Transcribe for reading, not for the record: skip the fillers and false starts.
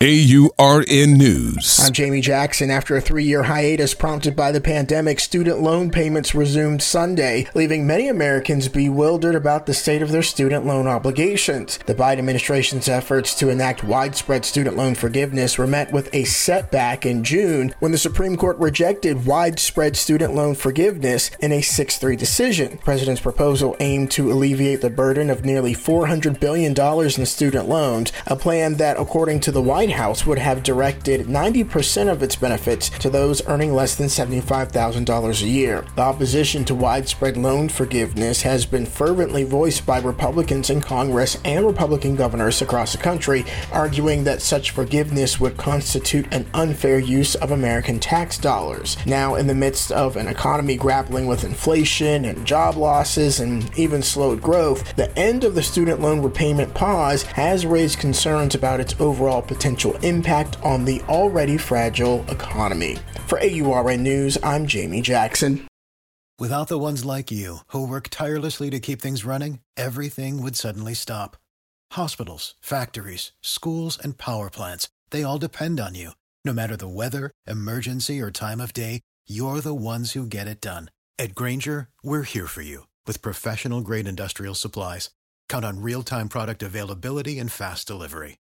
AURN News. I'm Jamie Jackson. After a 3-year hiatus prompted by the pandemic, student loan payments resumed Sunday, leaving many Americans bewildered about the state of their student loan obligations. The Biden administration's efforts to enact widespread student loan forgiveness were met with a setback in June when the Supreme Court rejected widespread student loan forgiveness in a 6-3 decision. The president's proposal aimed to alleviate the burden of nearly $400 billion in student loans, a plan that, according to the White House, would have directed 90% of its benefits to those earning less than $75,000 a year. The opposition to widespread loan forgiveness has been fervently voiced by Republicans in Congress and Republican governors across the country, arguing that such forgiveness would constitute an unfair use of American tax dollars. Now, in the midst of an economy grappling with inflation and job losses and even slowed growth, the end of the student loan repayment pause has raised concerns about its overall potential impact on the already fragile economy. For AURN News, I'm Jamie Jackson. Without the ones like you, who work tirelessly to keep things running, everything would suddenly stop. Hospitals, factories, schools, and power plants, they all depend on you. No matter the weather, emergency, or time of day, you're the ones who get it done. At Grainger, we're here for you with professional-grade industrial supplies. Count on real-time product availability and fast delivery.